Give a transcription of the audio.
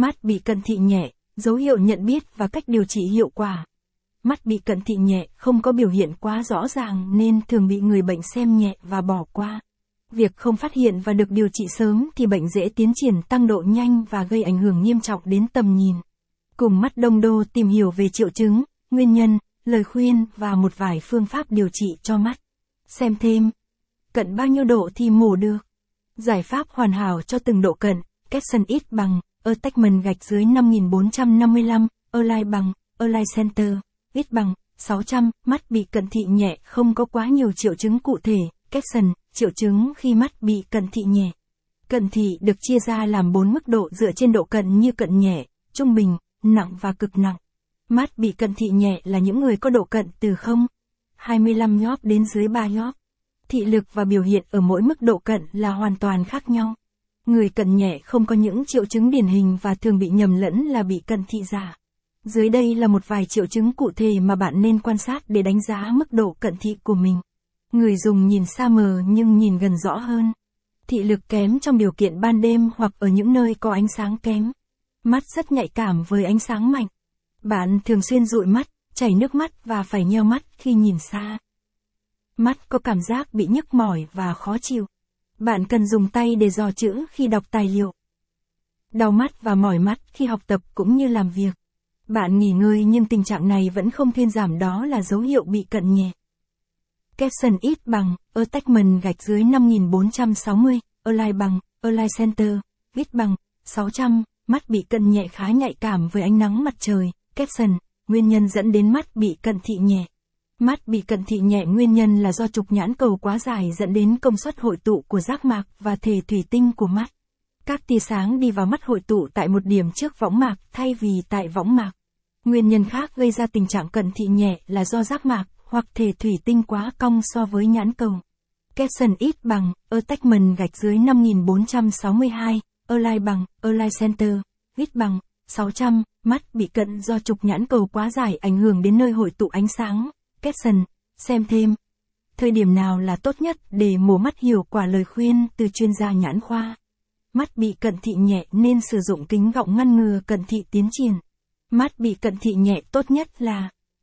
Mắt bị cận thị nhẹ, dấu hiệu nhận biết và cách điều trị hiệu quả. Mắt bị cận thị nhẹ không có biểu hiện quá rõ ràng nên thường bị người bệnh xem nhẹ và bỏ qua. Việc không phát hiện và được điều trị sớm thì bệnh dễ tiến triển tăng độ nhanh và gây ảnh hưởng nghiêm trọng đến tầm nhìn. Cùng Mắt Đông Đô tìm hiểu về triệu chứng, nguyên nhân, lời khuyên và một vài phương pháp điều trị cho mắt. Xem thêm. Cận bao nhiêu độ thì mổ được? Giải pháp hoàn hảo cho từng độ cận, caption ít bằng, attachment gạch dưới 5455, align bằng, align center, ít bằng, 600, mắt bị cận thị nhẹ không có quá nhiều triệu chứng cụ thể, caption, triệu chứng khi mắt bị cận thị nhẹ. Cận thị được chia ra làm 4 mức độ dựa trên độ cận như cận nhẹ, trung bình, nặng và cực nặng. Mắt bị cận thị nhẹ là những người có độ cận từ 0,25 diopter đến dưới 3 diopter. Thị lực và biểu hiện ở mỗi mức độ cận là hoàn toàn khác nhau. Người cận nhẹ không có những triệu chứng điển hình và thường bị nhầm lẫn là bị cận thị giả. Dưới đây là một vài triệu chứng cụ thể mà bạn nên quan sát để đánh giá mức độ cận thị của mình. Người dùng nhìn xa mờ nhưng nhìn gần rõ hơn. Thị lực kém trong điều kiện ban đêm hoặc ở những nơi có ánh sáng kém. Mắt rất nhạy cảm với ánh sáng mạnh. Bạn thường xuyên dụi mắt, chảy nước mắt và phải nheo mắt khi nhìn xa. Mắt có cảm giác bị nhức mỏi và khó chịu. Bạn cần dùng tay để dò chữ khi đọc tài liệu. Đau mắt và mỏi mắt khi học tập cũng như làm việc. Bạn nghỉ ngơi nhưng tình trạng này vẫn không thuyên giảm, đó là dấu hiệu bị cận nhẹ. Caption ít bằng, attachment gạch dưới 5460, align bằng, align center, ít bằng, 600, mắt bị cận nhẹ khá nhạy cảm với ánh nắng mặt trời. Caption, nguyên nhân dẫn đến mắt bị cận thị nhẹ. Mắt bị cận thị nhẹ nguyên nhân là do trục nhãn cầu quá dài dẫn đến công suất hội tụ của giác mạc và thể thủy tinh của mắt. Các tia sáng đi vào mắt hội tụ tại một điểm trước võng mạc thay vì tại võng mạc. Nguyên nhân khác gây ra tình trạng cận thị nhẹ là do giác mạc hoặc thể thủy tinh quá cong so với nhãn cầu. Caption ít bằng, attachment gạch dưới 5462, align bằng, align center, ít bằng, 600, mắt bị cận do trục nhãn cầu quá dài ảnh hưởng đến nơi hội tụ ánh sáng. Caption, xem thêm. Thời điểm nào là tốt nhất để mổ mắt, hiệu quả lời khuyên từ chuyên gia nhãn khoa. Mắt bị cận thị nhẹ nên sử dụng kính gọng ngăn ngừa cận thị tiến triển. Mắt bị cận thị nhẹ tốt nhất là